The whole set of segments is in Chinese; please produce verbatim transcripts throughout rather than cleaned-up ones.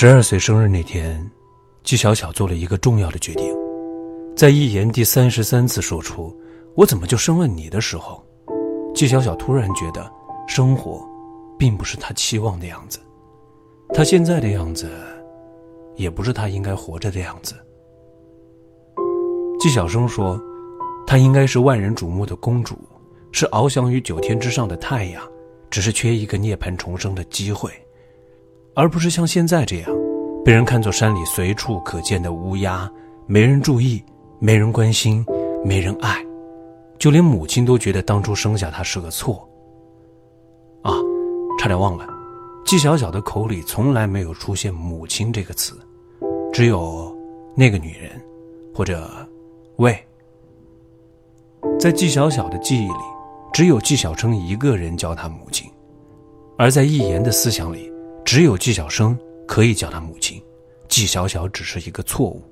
十二岁生日那天，纪晓晓做了一个重要的决定，在一言第三十三次说出我怎么就生了你的时候，纪晓晓突然觉得生活并不是他期望的样子，他现在的样子也不是他应该活着的样子。纪晓生说，她应该是万人瞩目的公主，是翱翔于九天之上的太阳，只是缺一个涅槃重生的机会，而不是像现在这样被人看作山里随处可见的乌鸦，没人注意，没人关心，没人爱，就连母亲都觉得当初生下她是个错。啊，差点忘了，纪晓晓的口里从来没有出现母亲这个词，只有那个女人，或者喂。在纪晓晓的记忆里，只有纪晓生一个人叫她母亲，而在一言的思想里，只有纪晓生可以叫她母亲，纪晓晓只是一个错误。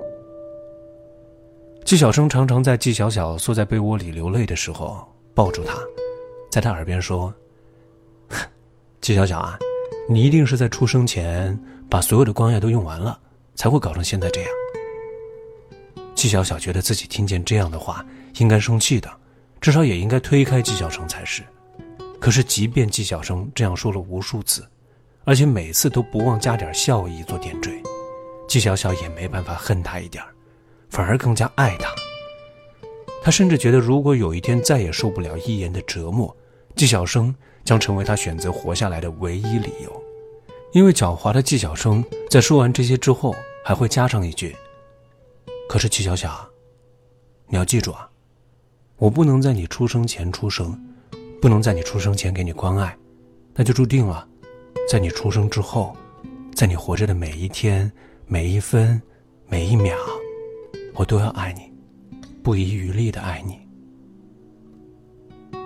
纪晓生常常在纪晓晓缩在被窝里流泪的时候抱住她，在她耳边说，纪晓晓啊，你一定是在出生前把所有的光药都用完了，才会搞成现在这样。纪晓晓觉得自己听见这样的话应该生气的，至少也应该推开纪晓生才是。可是即便纪晓生这样说了无数次，而且每次都不忘加点笑意做点缀，纪晓晓也没办法恨他一点，反而更加爱他。他甚至觉得，如果有一天再也受不了一言的折磨，纪晓生将成为他选择活下来的唯一理由。因为狡猾的纪晓生在说完这些之后还会加上一句，可是纪晓晓，你要记住啊，我不能在你出生前出生，不能在你出生前给你关爱，那就注定了在你出生之后，在你活着的每一天，每一分，每一秒，我都要爱你，不遗余力的爱你。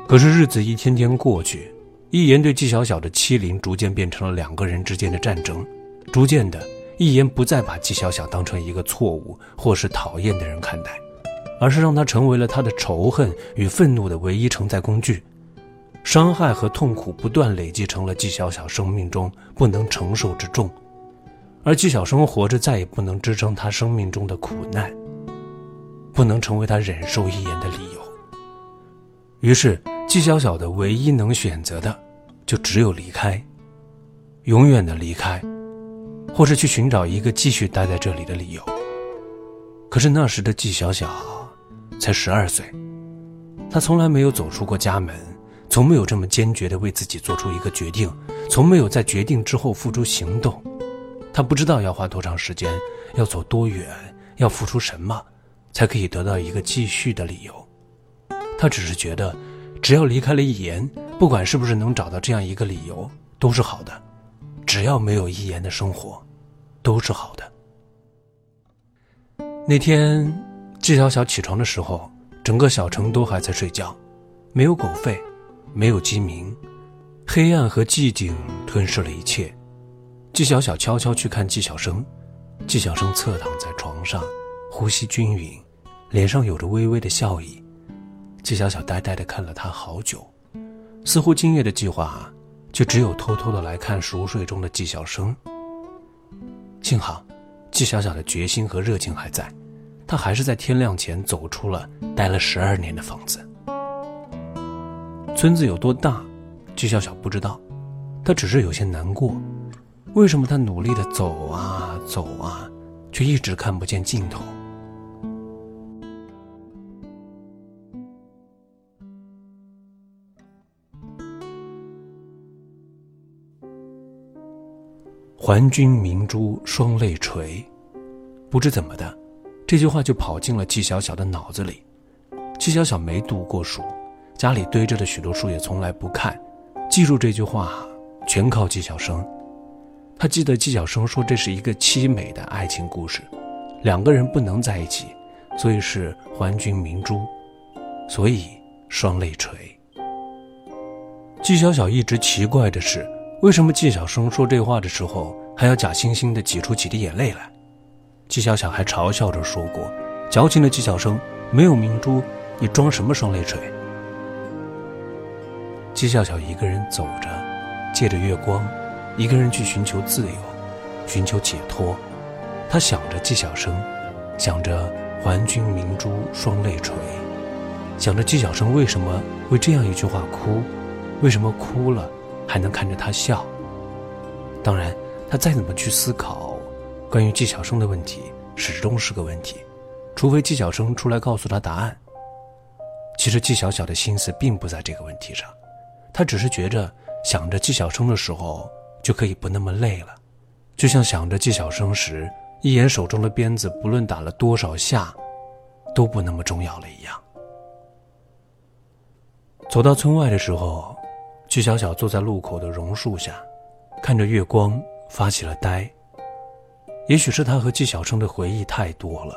可是日子一天天过去，一言对纪晓晓的欺凌逐渐变成了两个人之间的战争，逐渐的，一言不再把纪晓晓当成一个错误或是讨厌的人看待，而是让她成为了他的仇恨与愤怒的唯一承载工具。伤害和痛苦不断累积成了纪晓晓生命中不能承受之重，而纪晓生活着再也不能支撑他生命中的苦难，不能成为他忍受一言的理由。于是纪晓晓的唯一能选择的就只有离开，永远的离开，或是去寻找一个继续待在这里的理由。可是那时的纪晓晓才十二岁，她从来没有走出过家门，从没有这么坚决地为自己做出一个决定，从没有在决定之后付诸行动。她不知道要花多长时间，要走多远，要付出什么才可以得到一个继续的理由。她只是觉得只要离开了一言，不管是不是能找到这样一个理由都是好的，只要没有一言的生活都是好的。那天纪晓晓起床的时候，整个小城都还在睡觉，没有狗吠，没有鸡鸣，黑暗和寂静吞噬了一切。纪晓晓悄悄去看纪晓生，纪晓生侧躺在床上，呼吸均匀，脸上有着微微的笑意。纪晓晓呆呆地看了他好久，似乎今夜的计划却只有偷偷地来看熟睡中的纪晓生。幸好纪晓晓的决心和热情还在，她还是在天亮前走出了待了十二年的房子。村子有多大纪晓晓不知道，她只是有些难过，为什么她努力地走啊走啊，却一直看不见尽头。还君明珠双泪垂，不知怎么的，这句话就跑进了纪晓晓的脑子里。纪晓晓没读过书，家里堆着的许多书也从来不看，记住这句话全靠纪晓生。他记得纪晓生说这是一个凄美的爱情故事，两个人不能在一起，所以是还君明珠，所以双泪垂。纪晓晓一直奇怪的是，为什么纪晓生说这话的时候还要假惺惺地挤出几滴眼泪来。纪晓晓还嘲笑着说过，矫情的纪晓生，没有明珠你装什么双泪垂。纪晓晓一个人走着，借着月光，一个人去寻求自由，寻求解脱。他想着纪晓生，想着还君明珠双泪垂，想着纪晓生为什么为这样一句话哭，为什么哭了还能看着他笑。当然他再怎么去思考关于纪晓生的问题，始终是个问题，除非纪晓生出来告诉他答案。其实纪晓晓的心思并不在这个问题上，他只是觉着想着纪晓生的时候就可以不那么累了，就像想着纪晓生时一眼手中的鞭子不论打了多少下都不那么重要了一样。走到村外的时候，纪晓晓坐在路口的榕树下，看着月光发起了呆。也许是他和纪晓生的回忆太多了，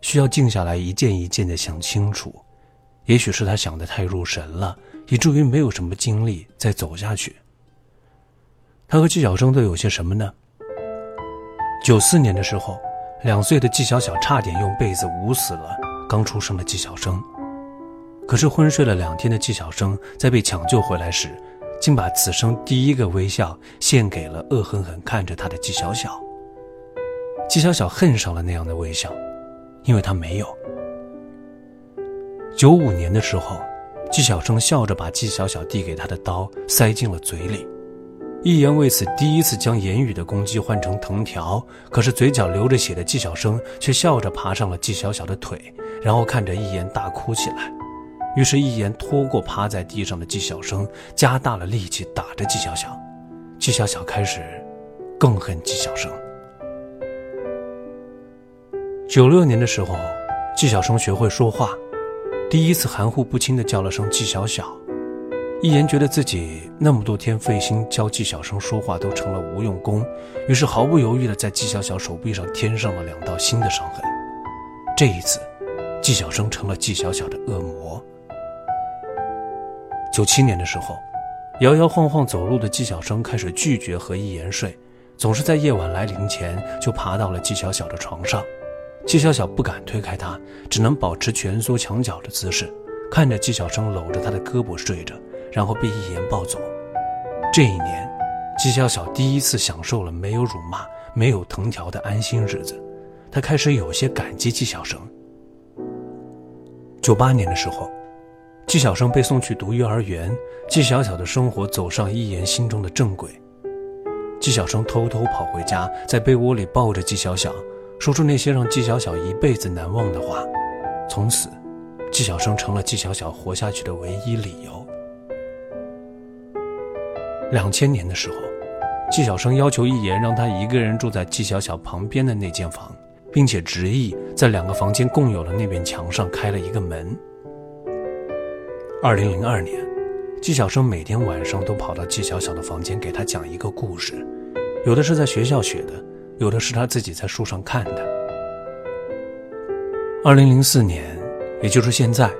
需要静下来一件一件地想清楚，也许是他想得太入神了，以至于没有什么精力再走下去。他和纪晓生都有些什么呢？九四年的时候，两岁的纪晓晓差点用被子捂死了刚出生的纪晓生。可是昏睡了两天的纪晓生在被抢救回来时，竟把此生第一个微笑献给了恶狠狠看着他的纪晓晓。纪晓晓恨上了那样的微笑，因为他没有。九五年的时候，纪晓生笑着把纪晓晓递给他的刀塞进了嘴里，一言为此第一次将言语的攻击换成藤条。可是嘴角流着血的纪晓生却笑着爬上了纪晓晓的腿，然后看着一言大哭起来。于是一言拖过趴在地上的纪晓生，加大了力气打着纪晓晓。纪晓晓开始更恨纪晓生。九六年的时候，纪晓生学会说话，第一次含糊不清地叫了声纪晓晓。一言觉得自己那么多天费心教纪晓生说话都成了无用功，于是毫不犹豫地在纪晓晓手臂上添上了两道新的伤痕。这一次，纪晓生成了纪晓晓的恶魔。九七年的时候，摇摇晃晃走路的纪晓生开始拒绝和一言睡，总是在夜晚来临前就爬到了纪晓晓的床上。纪晓晓不敢推开他，只能保持蜷缩墙角的姿势，看着纪晓生搂着他的胳膊睡着，然后被一言抱走。这一年，纪晓晓第一次享受了没有辱骂、没有藤条的安心日子，他开始有些感激纪晓生。九八年的时候，纪晓生被送去读幼儿园，纪晓晓的生活走上一言心中的正轨。纪晓生偷偷跑回家，在被窝里抱着纪晓晓，说出那些让纪晓晓一辈子难忘的话。从此，纪晓生成了纪晓晓活下去的唯一理由。两千年的时候，纪晓生要求一言让他一个人住在纪晓晓旁边的那间房，并且执意在两个房间共有的那面墙上开了一个门。二零零二年，纪晓生每天晚上都跑到纪晓晓的房间给他讲一个故事，有的是在学校学的，有的是他自己在书上看的。二零零四年，也就是现在，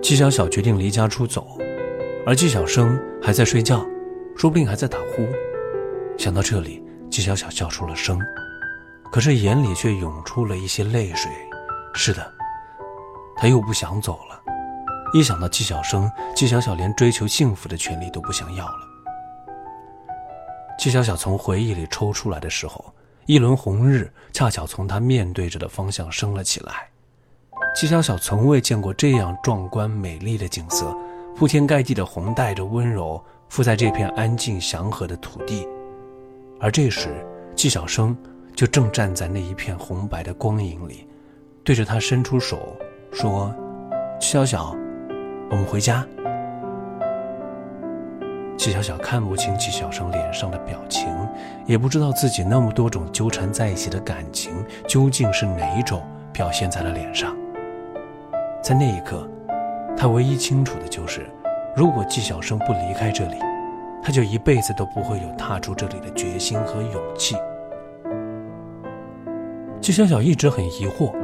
纪晓晓决定离家出走，而纪晓生还在睡觉，说不定还在打呼。想到这里，纪晓晓笑出了声，可是眼里却涌出了一些泪水。是的，他又不想走了，一想到纪晓生，纪晓晓连追求幸福的权利都不想要了。纪晓晓从回忆里抽出来的时候，一轮红日恰巧从他面对着的方向升了起来。纪晓晓从未见过这样壮观美丽的景色，铺天盖地的红带着温柔覆在这片安静祥和的土地。而这时，纪晓生就正站在那一片红白的光影里，对着他伸出手说：纪晓晓，我们回家。纪晓晓看不清纪晓生脸上的表情，也不知道自己那么多种纠缠在一起的感情究竟是哪一种表现在了脸上。在那一刻，他唯一清楚的就是，如果纪晓生不离开这里，他就一辈子都不会有踏出这里的决心和勇气。纪晓晓一直很疑惑，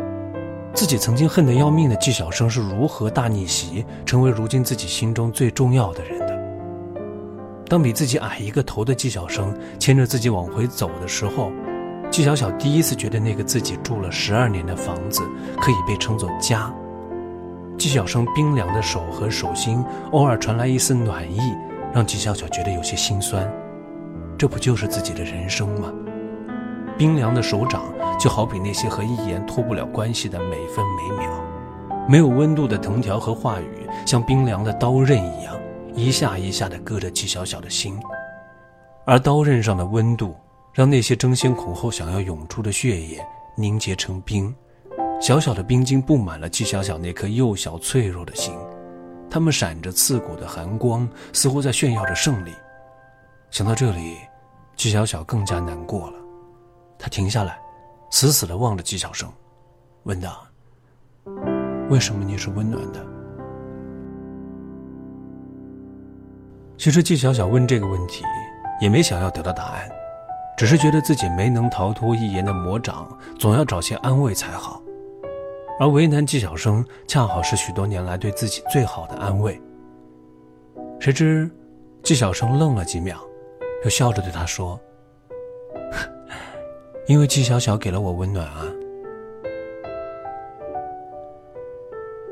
自己曾经恨得要命的纪晓生是如何大逆袭，成为如今自己心中最重要的人的。当比自己矮一个头的纪晓生牵着自己往回走的时候，纪晓晓第一次觉得那个自己住了十二年的房子可以被称作家。纪晓生冰凉的手和手心偶尔传来一丝暖意，让纪晓晓觉得有些心酸。这不就是自己的人生吗？冰凉的手掌就好比那些和一言脱不了关系的每分每秒，没有温度的藤条和话语像冰凉的刀刃一样，一下一下地割着季小小的心，而刀刃上的温度让那些争先恐后想要涌出的血液凝结成冰，小小的冰晶布满了季小小那颗幼小脆弱的心，它们闪着刺骨的寒光，似乎在炫耀着胜利。想到这里，季小小更加难过了，她停下来，死死地望着季小生，问道：为什么你是温暖的？其实季小小问这个问题也没想要得到答案，只是觉得自己没能逃脱一言的魔掌，总要找些安慰才好。而为难季小生恰好是许多年来对自己最好的安慰。谁知季小生愣了几秒，又笑着对他说：因为季小小给了我温暖啊。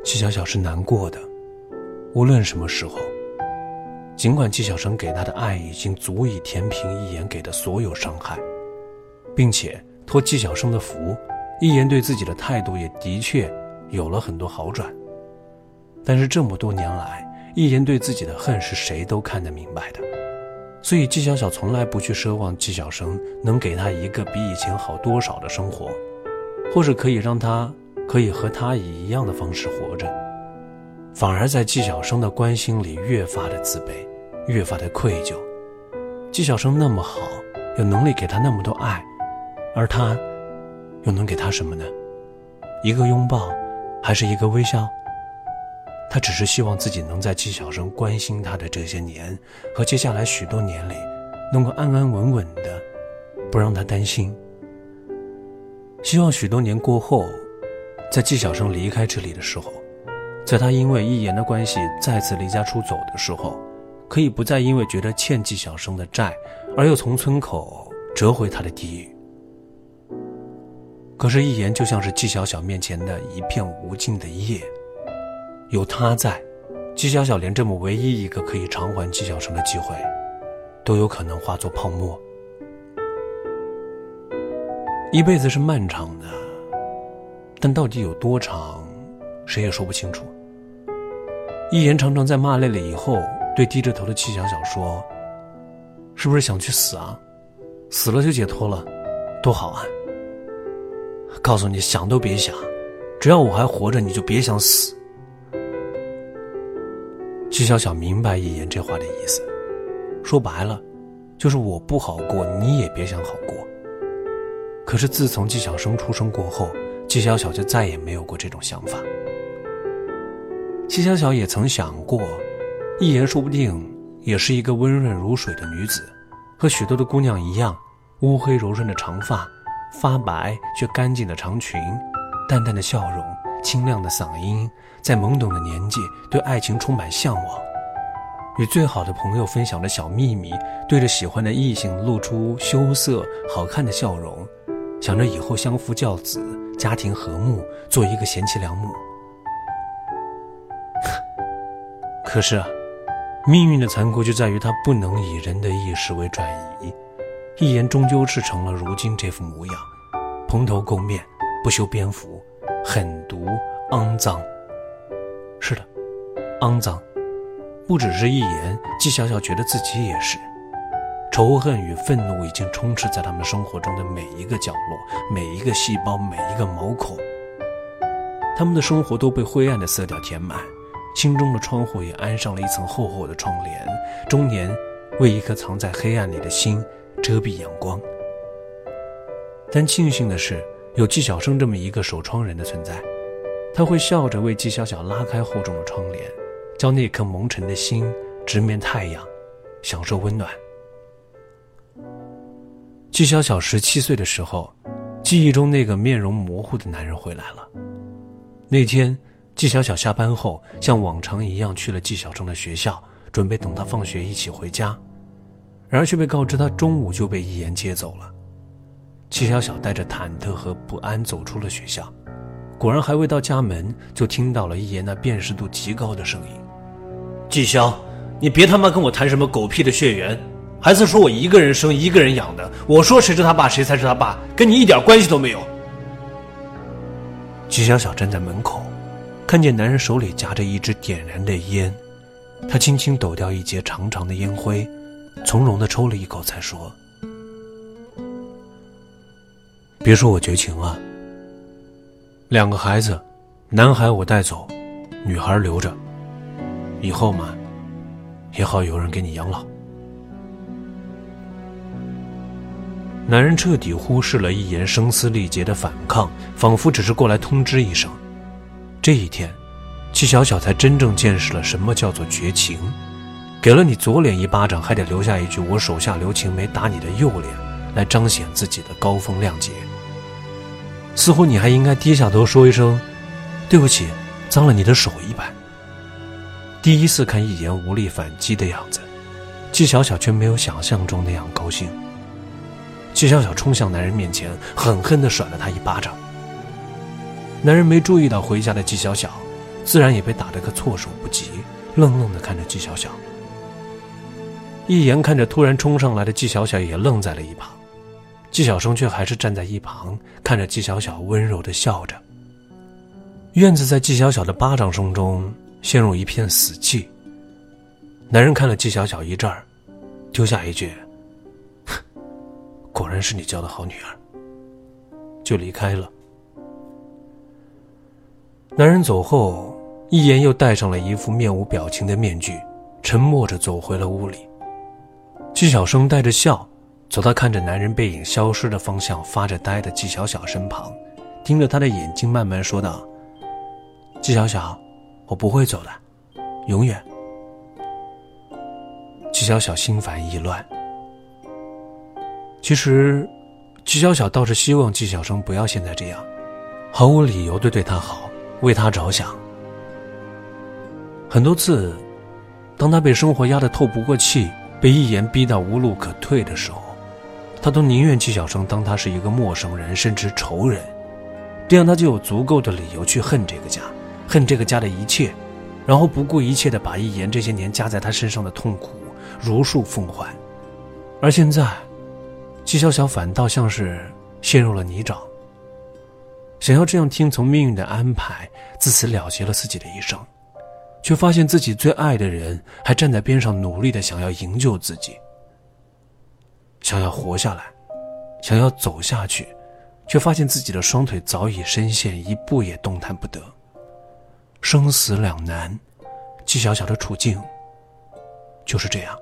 季小小是难过的，无论什么时候，尽管季小生给她的爱已经足以填平一言给的所有伤害，并且托季小生的福，一言对自己的态度也的确有了很多好转，但是这么多年来，一言对自己的恨是谁都看得明白的，所以季小小从来不去奢望季小生能给她一个比以前好多少的生活，或是可以让她可以和她以一样的方式活着，反而在季小生的关心里越发的自卑，越发的愧疚。季小生那么好，有能力给他那么多爱，而他又能给他什么呢？一个拥抱，还是一个微笑？他只是希望自己能在季小生关心他的这些年和接下来许多年里，能够安安稳稳的，不让他担心。希望许多年过后，在季小生离开这里的时候，在他因为一言的关系再次离家出走的时候，可以不再因为觉得欠季小生的债而又从村口折回他的地狱。可是一言就像是季小小面前的一片无尽的夜，有他在，季小小连这么唯一一个可以偿还季小生的机会都有可能化作泡沫。一辈子是漫长的，但到底有多长谁也说不清楚。一言常常在骂累了以后，对低着头的季小小说：是不是想去死啊？死了就解脱了，多好啊。告诉你，想都别想，只要我还活着，你就别想死。季小小明白一言这话的意思，说白了就是我不好过，你也别想好过。可是自从季小生出生过后，季小小就再也没有过这种想法。季小小也曾想过，一言说不定也是一个温润如水的女子，和许多的姑娘一样，乌黑柔顺的长发，发白却干净的长裙，淡淡的笑容，清亮的嗓音，在懵懂的年纪对爱情充满向往，与最好的朋友分享的小秘密，对着喜欢的异性露出羞涩好看的笑容，想着以后相夫教子，家庭和睦，做一个贤妻良母。可是啊，命运的残酷就在于它不能以人的意识为转移，一言终究是成了如今这副模样，蓬头垢面，不修边幅，狠毒肮脏。是的，肮脏。不只是一言，季小小觉得自己也是。仇恨与愤怒已经充斥在他们生活中的每一个角落，每一个细胞，每一个毛孔。他们的生活都被灰暗的色调填满，心中的窗户也安上了一层厚厚的窗帘，终年为一颗藏在黑暗里的心遮蔽阳光。但庆幸的是，有季小生这么一个守窗人的存在，他会笑着为季小小拉开厚重的窗帘，将那颗蒙尘的心直面太阳，享受温暖。季小小十七岁的时候，记忆中那个面容模糊的男人回来了。那天季小小下班后，像往常一样去了季小生的学校，准备等他放学一起回家，然而却被告知他中午就被一言接走了。季小小带着忐忑和不安走出了学校，果然还未到家门，就听到了一言那辨识度极高的声音：季小，你别他妈跟我谈什么狗屁的血缘，还是说我一个人生一个人养的，我说谁是他爸谁才是他爸，跟你一点关系都没有。吉祥小站在门口，看见男人手里夹着一支点燃的烟，他轻轻抖掉一截长长的烟灰，从容地抽了一口才说，别说我绝情啊，两个孩子，男孩我带走，女孩留着，以后嘛也好有人给你养老。男人彻底忽视了一言声嘶力竭的反抗，仿佛只是过来通知一声。这一天，戚小小才真正见识了什么叫做绝情。给了你左脸一巴掌，还得留下一句我手下留情没打你的右脸，来彰显自己的高风亮节。似乎你还应该低下头说一声对不起，脏了你的手一百。第一次看一言无力反击的样子，戚小小却没有想象中那样高兴。戚小小冲向男人面前，狠狠地甩了他一巴掌。男人没注意到回家的戚小小，自然也被打得个措手不及，愣愣地看着戚小小。一言看着突然冲上来的戚小小，也愣在了一旁。纪晓生却还是站在一旁，看着纪晓晓温柔地笑着。院子在纪晓晓的巴掌声中陷入一片死寂。男人看了纪晓晓一阵儿，丢下一句果然是你教的好女儿，就离开了。男人走后，一言又戴上了一副面无表情的面具，沉默着走回了屋里。纪晓生带着笑走到看着男人背影消失的方向发着呆的纪小小身旁，盯着他的眼睛慢慢说道，纪小小，我不会走的，永远。纪小小心烦意乱。其实纪小小倒是希望纪小生不要现在这样毫无理由的对他好，为他着想。很多次当他被生活压得透不过气，被一言逼到无路可退的时候，他都宁愿戚小生当他是一个陌生人，甚至仇人，这样他就有足够的理由去恨这个家，恨这个家的一切，然后不顾一切地把一言这些年加在他身上的痛苦如数奉还。而现在戚小小反倒像是陷入了泥沼，想要这样听从命运的安排，自此了结了自己的一生，却发现自己最爱的人还站在边上努力地想要营救自己，想要活下来，想要走下去，却发现自己的双腿早已深陷，一步也动弹不得。生死两难，纪小小的处境就是这样。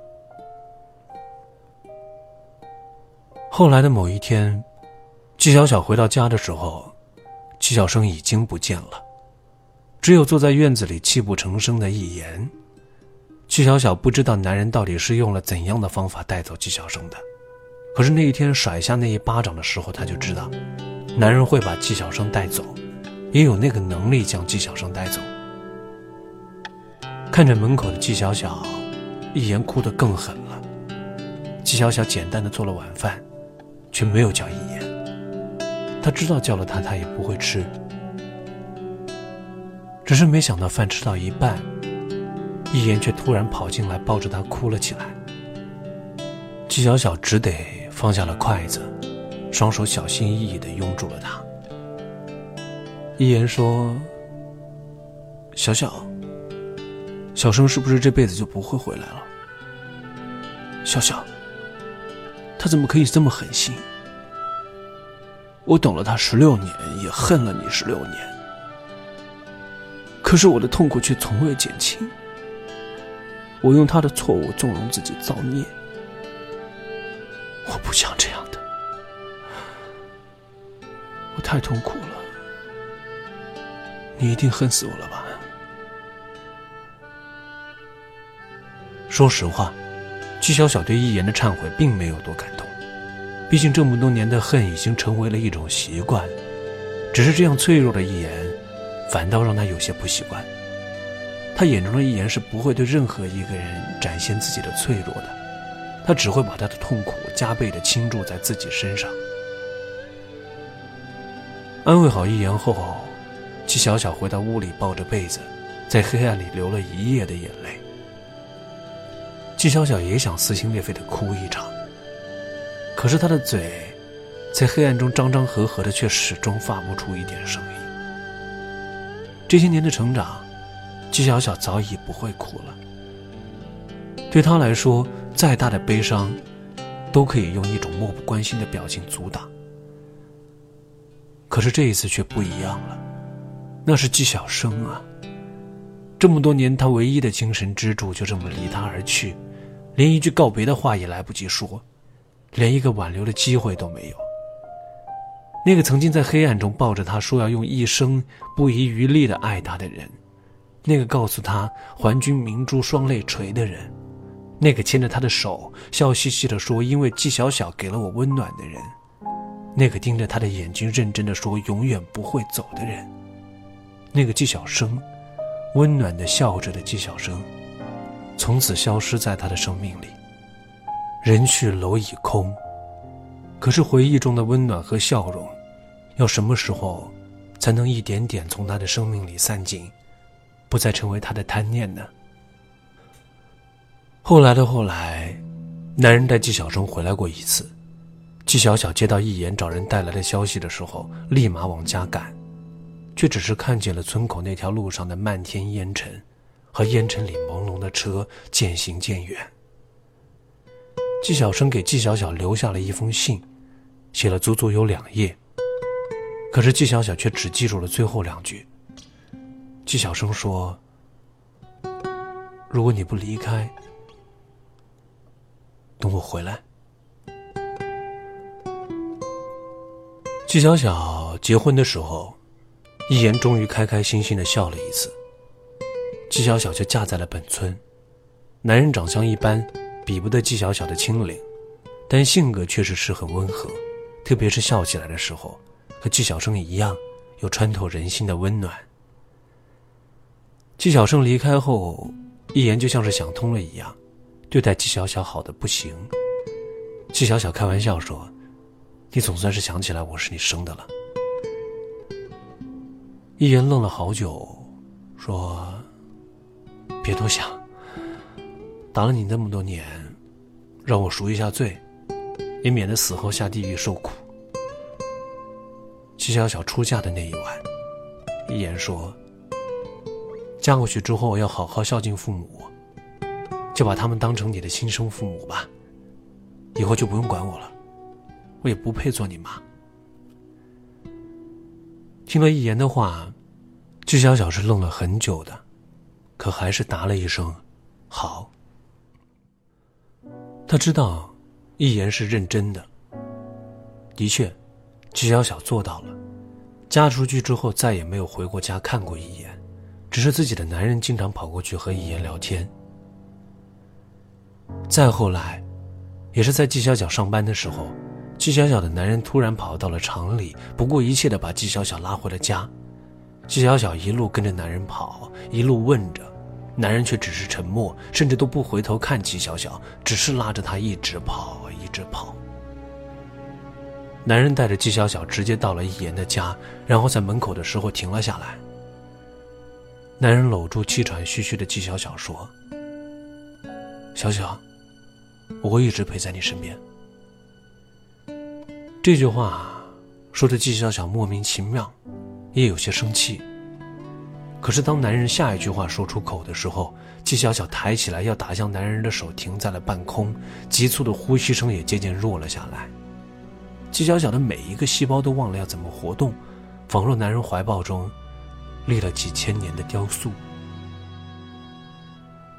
后来的某一天，纪小小回到家的时候，纪晓生已经不见了，只有坐在院子里泣不成声的一言。纪小小不知道男人到底是用了怎样的方法带走纪晓生的，可是那一天甩下那一巴掌的时候，他就知道男人会把纪晓生带走，也有那个能力将纪晓生带走。看着门口的纪小小，一言哭得更狠了。纪小小简单的做了晚饭，却没有叫一言，他知道叫了他他也不会吃，只是没想到饭吃到一半，一言却突然跑进来抱着他哭了起来。纪小小只得放下了筷子，双手小心翼翼地拥住了他。一言说，小小，小生是不是这辈子就不会回来了？小小，他怎么可以这么狠心？我等了他十六年，也恨了你十六年，可是我的痛苦却从未减轻，我用他的错误纵容自己造孽，我不想这样的，我太痛苦了，你一定恨死我了吧？说实话，纪小小对一言的忏悔并没有多感动，毕竟这么多年的恨已经成为了一种习惯，只是这样脆弱的一言反倒让他有些不习惯。他眼中的一言是不会对任何一个人展现自己的脆弱的，他只会把他的痛苦加倍地倾注在自己身上。安慰好一言后，纪小小回到屋里，抱着被子在黑暗里流了一夜的眼泪。季小小也想撕心裂肺地哭一场，可是她的嘴在黑暗中张张合合的，却始终发不出一点声音。这些年的成长，季小小早已不会哭了。对她来说，再大的悲伤都可以用一种漠不关心的表情阻挡。可是这一次却不一样了，那是季小生啊，这么多年他唯一的精神支柱就这么离他而去，连一句告别的话也来不及说，连一个挽留的机会都没有。那个曾经在黑暗中抱着他说要用一生不遗余力的爱他的人，那个告诉他还君明珠双泪垂的人，那个牵着他的手笑嘻嘻地说因为季小小给了我温暖的人，那个盯着他的眼睛认真地说永远不会走的人，那个季小生，温暖地笑着的季小生，从此消失在他的生命里。人去楼已空，可是回忆中的温暖和笑容，要什么时候才能一点点从他的生命里散尽，不再成为他的贪念呢？后来的后来，男人带季小生回来过一次，季小小接到一言找人带来的消息的时候，立马往家赶，却只是看见了村口那条路上的漫天烟尘和烟尘里朦胧的车渐行渐远。季小生给季小小留下了一封信，写了足足有两页，可是季小小却只记住了最后两句。季小生说，如果你不离开，等我回来。季小小结婚的时候，一言终于开开心心地笑了一次，季小小就嫁在了本村。男人长相一般，比不得季小小的清灵，但性格确实是很温和，特别是笑起来的时候，和季小生一样有穿透人心的温暖。季小生离开后，一言就像是想通了一样，对待季小小好的不行。季小小开玩笑说，你总算是想起来我是你生的了。一言愣了好久，说，别多想，打了你那么多年，让我赎一下罪，也免得死后下地狱受苦。季小小出嫁的那一晚，一言说，嫁过去之后要好好孝敬父母，就把他们当成你的亲生父母吧，以后就不用管我了，我也不配做你妈。听了一言的话，季小小是愣了很久的，可还是答了一声好。他知道一言是认真的，的确季小小做到了，嫁出去之后再也没有回过家看过一言，只是自己的男人经常跑过去和一言聊天。再后来也是在季小小上班的时候，季小小的男人突然跑到了厂里，不顾一切地把季小小拉回了家。季小小一路跟着男人跑，一路问着，男人却只是沉默，甚至都不回头看季小小，只是拉着他一直跑一直跑。男人带着季小小直接到了一言的家，然后在门口的时候停了下来。男人搂住气喘吁吁的季小小说，小小，我会一直陪在你身边。这句话说的季小小莫名其妙，也有些生气。可是当男人下一句话说出口的时候，季小小抬起来要打向男人的手停在了半空，急促的呼吸声也渐渐弱了下来。季小小的每一个细胞都忘了要怎么活动，仿若男人怀抱中立了几千年的雕塑。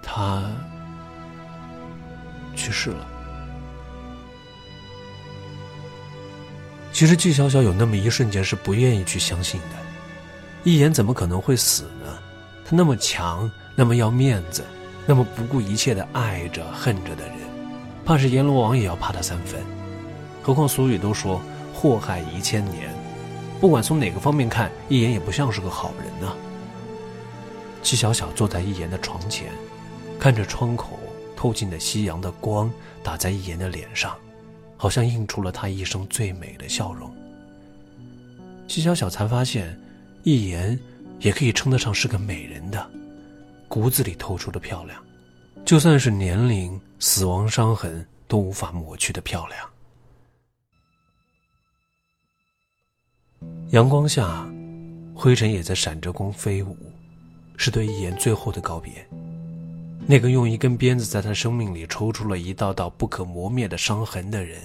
他去世了。其实季小小有那么一瞬间是不愿意去相信的，一言怎么可能会死呢？他那么强，那么要面子，那么不顾一切的爱着恨着的人，怕是阎罗王也要怕他三分。何况俗语都说祸害一千年，不管从哪个方面看，一言也不像是个好人呢。季小小坐在一言的床前，看着窗口透进的夕阳的光打在一言的脸上，好像映出了他一生最美的笑容。季小小才发现，一言也可以称得上是个美人的，骨子里透出的漂亮，就算是年龄死亡伤痕都无法抹去的漂亮。阳光下，灰尘也在闪着光飞舞，是对一言最后的告别。那个用一根鞭子在他生命里抽出了一道道不可磨灭的伤痕的人，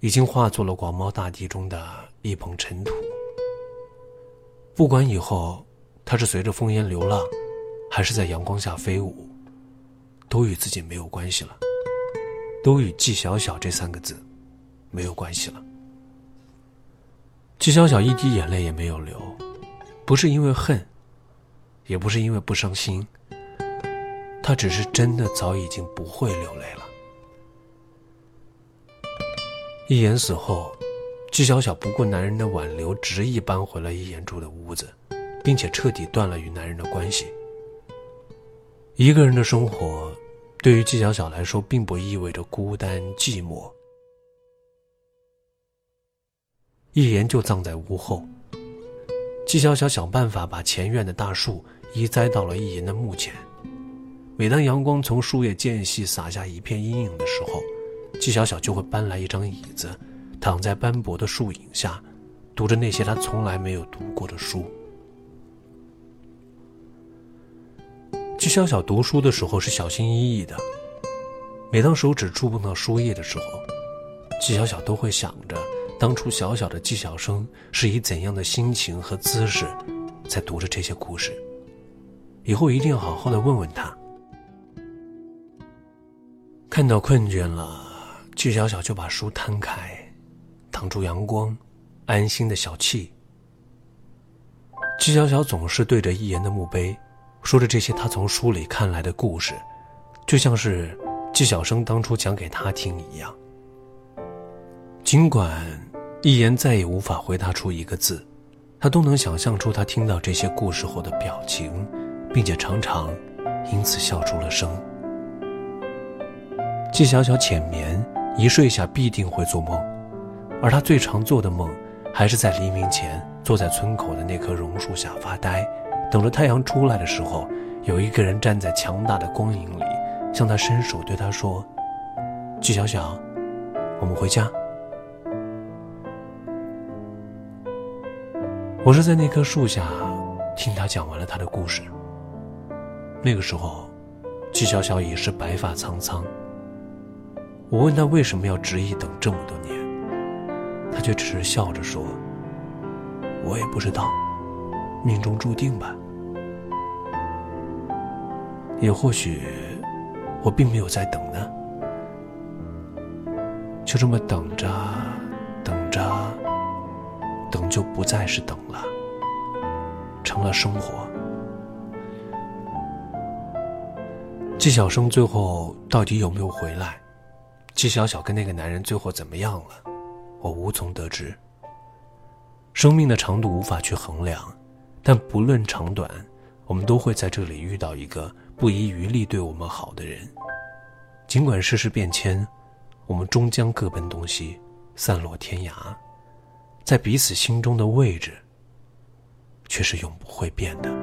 已经化作了广袤大地中的一捧尘土。不管以后他是随着烽烟流浪，还是在阳光下飞舞，都与自己没有关系了，都与纪晓晓这三个字没有关系了。纪晓晓一滴眼泪也没有流，不是因为恨，也不是因为不伤心，他只是真的早已经不会流泪了。一言死后，纪晓晓不顾男人的挽留，执意搬回了一言住的屋子，并且彻底断了与男人的关系。一个人的生活对于纪晓晓来说并不意味着孤单寂寞。一言就葬在屋后，纪晓晓想办法把前院的大树移栽到了一言的墓前。每当阳光从树叶间隙洒下一片阴影的时候，纪晓晓就会搬来一张椅子，躺在斑驳的树影下，读着那些他从来没有读过的书。纪晓晓读书的时候是小心翼翼的，每当手指触碰到书页的时候，纪晓晓都会想着当初小小的纪晓生是以怎样的心情和姿势在读着这些故事，以后一定要好好的问问他。看到困倦了，纪晓晓就把书摊开，挡住阳光，安心的小憩。纪晓晓总是对着一言的墓碑说着这些他从书里看来的故事，就像是纪晓生当初讲给他听一样。尽管一言再也无法回答出一个字，他都能想象出他听到这些故事后的表情，并且常常因此笑出了声。纪晓晓浅眠，一睡下必定会做梦，而他最常做的梦还是在黎明前坐在村口的那棵榕树下发呆，等着太阳出来的时候，有一个人站在强大的光影里，向他伸手对他说：“纪晓晓，我们回家。”我是在那棵树下听他讲完了他的故事。那个时候，纪晓晓已是白发苍苍。我问他为什么要执意等这么多年，他却只是笑着说：“我也不知道。”命中注定吧。也或许我并没有在等呢，就这么等着等着，等就不再是等了，成了生活。纪晓生最后到底有没有回来，纪晓晓跟那个男人最后怎么样了，我无从得知。生命的长度无法去衡量，但不论长短，我们都会在这里遇到一个不遗余力对我们好的人。尽管世事变迁，我们终将各奔东西，散落天涯，在彼此心中的位置却是永不会变的。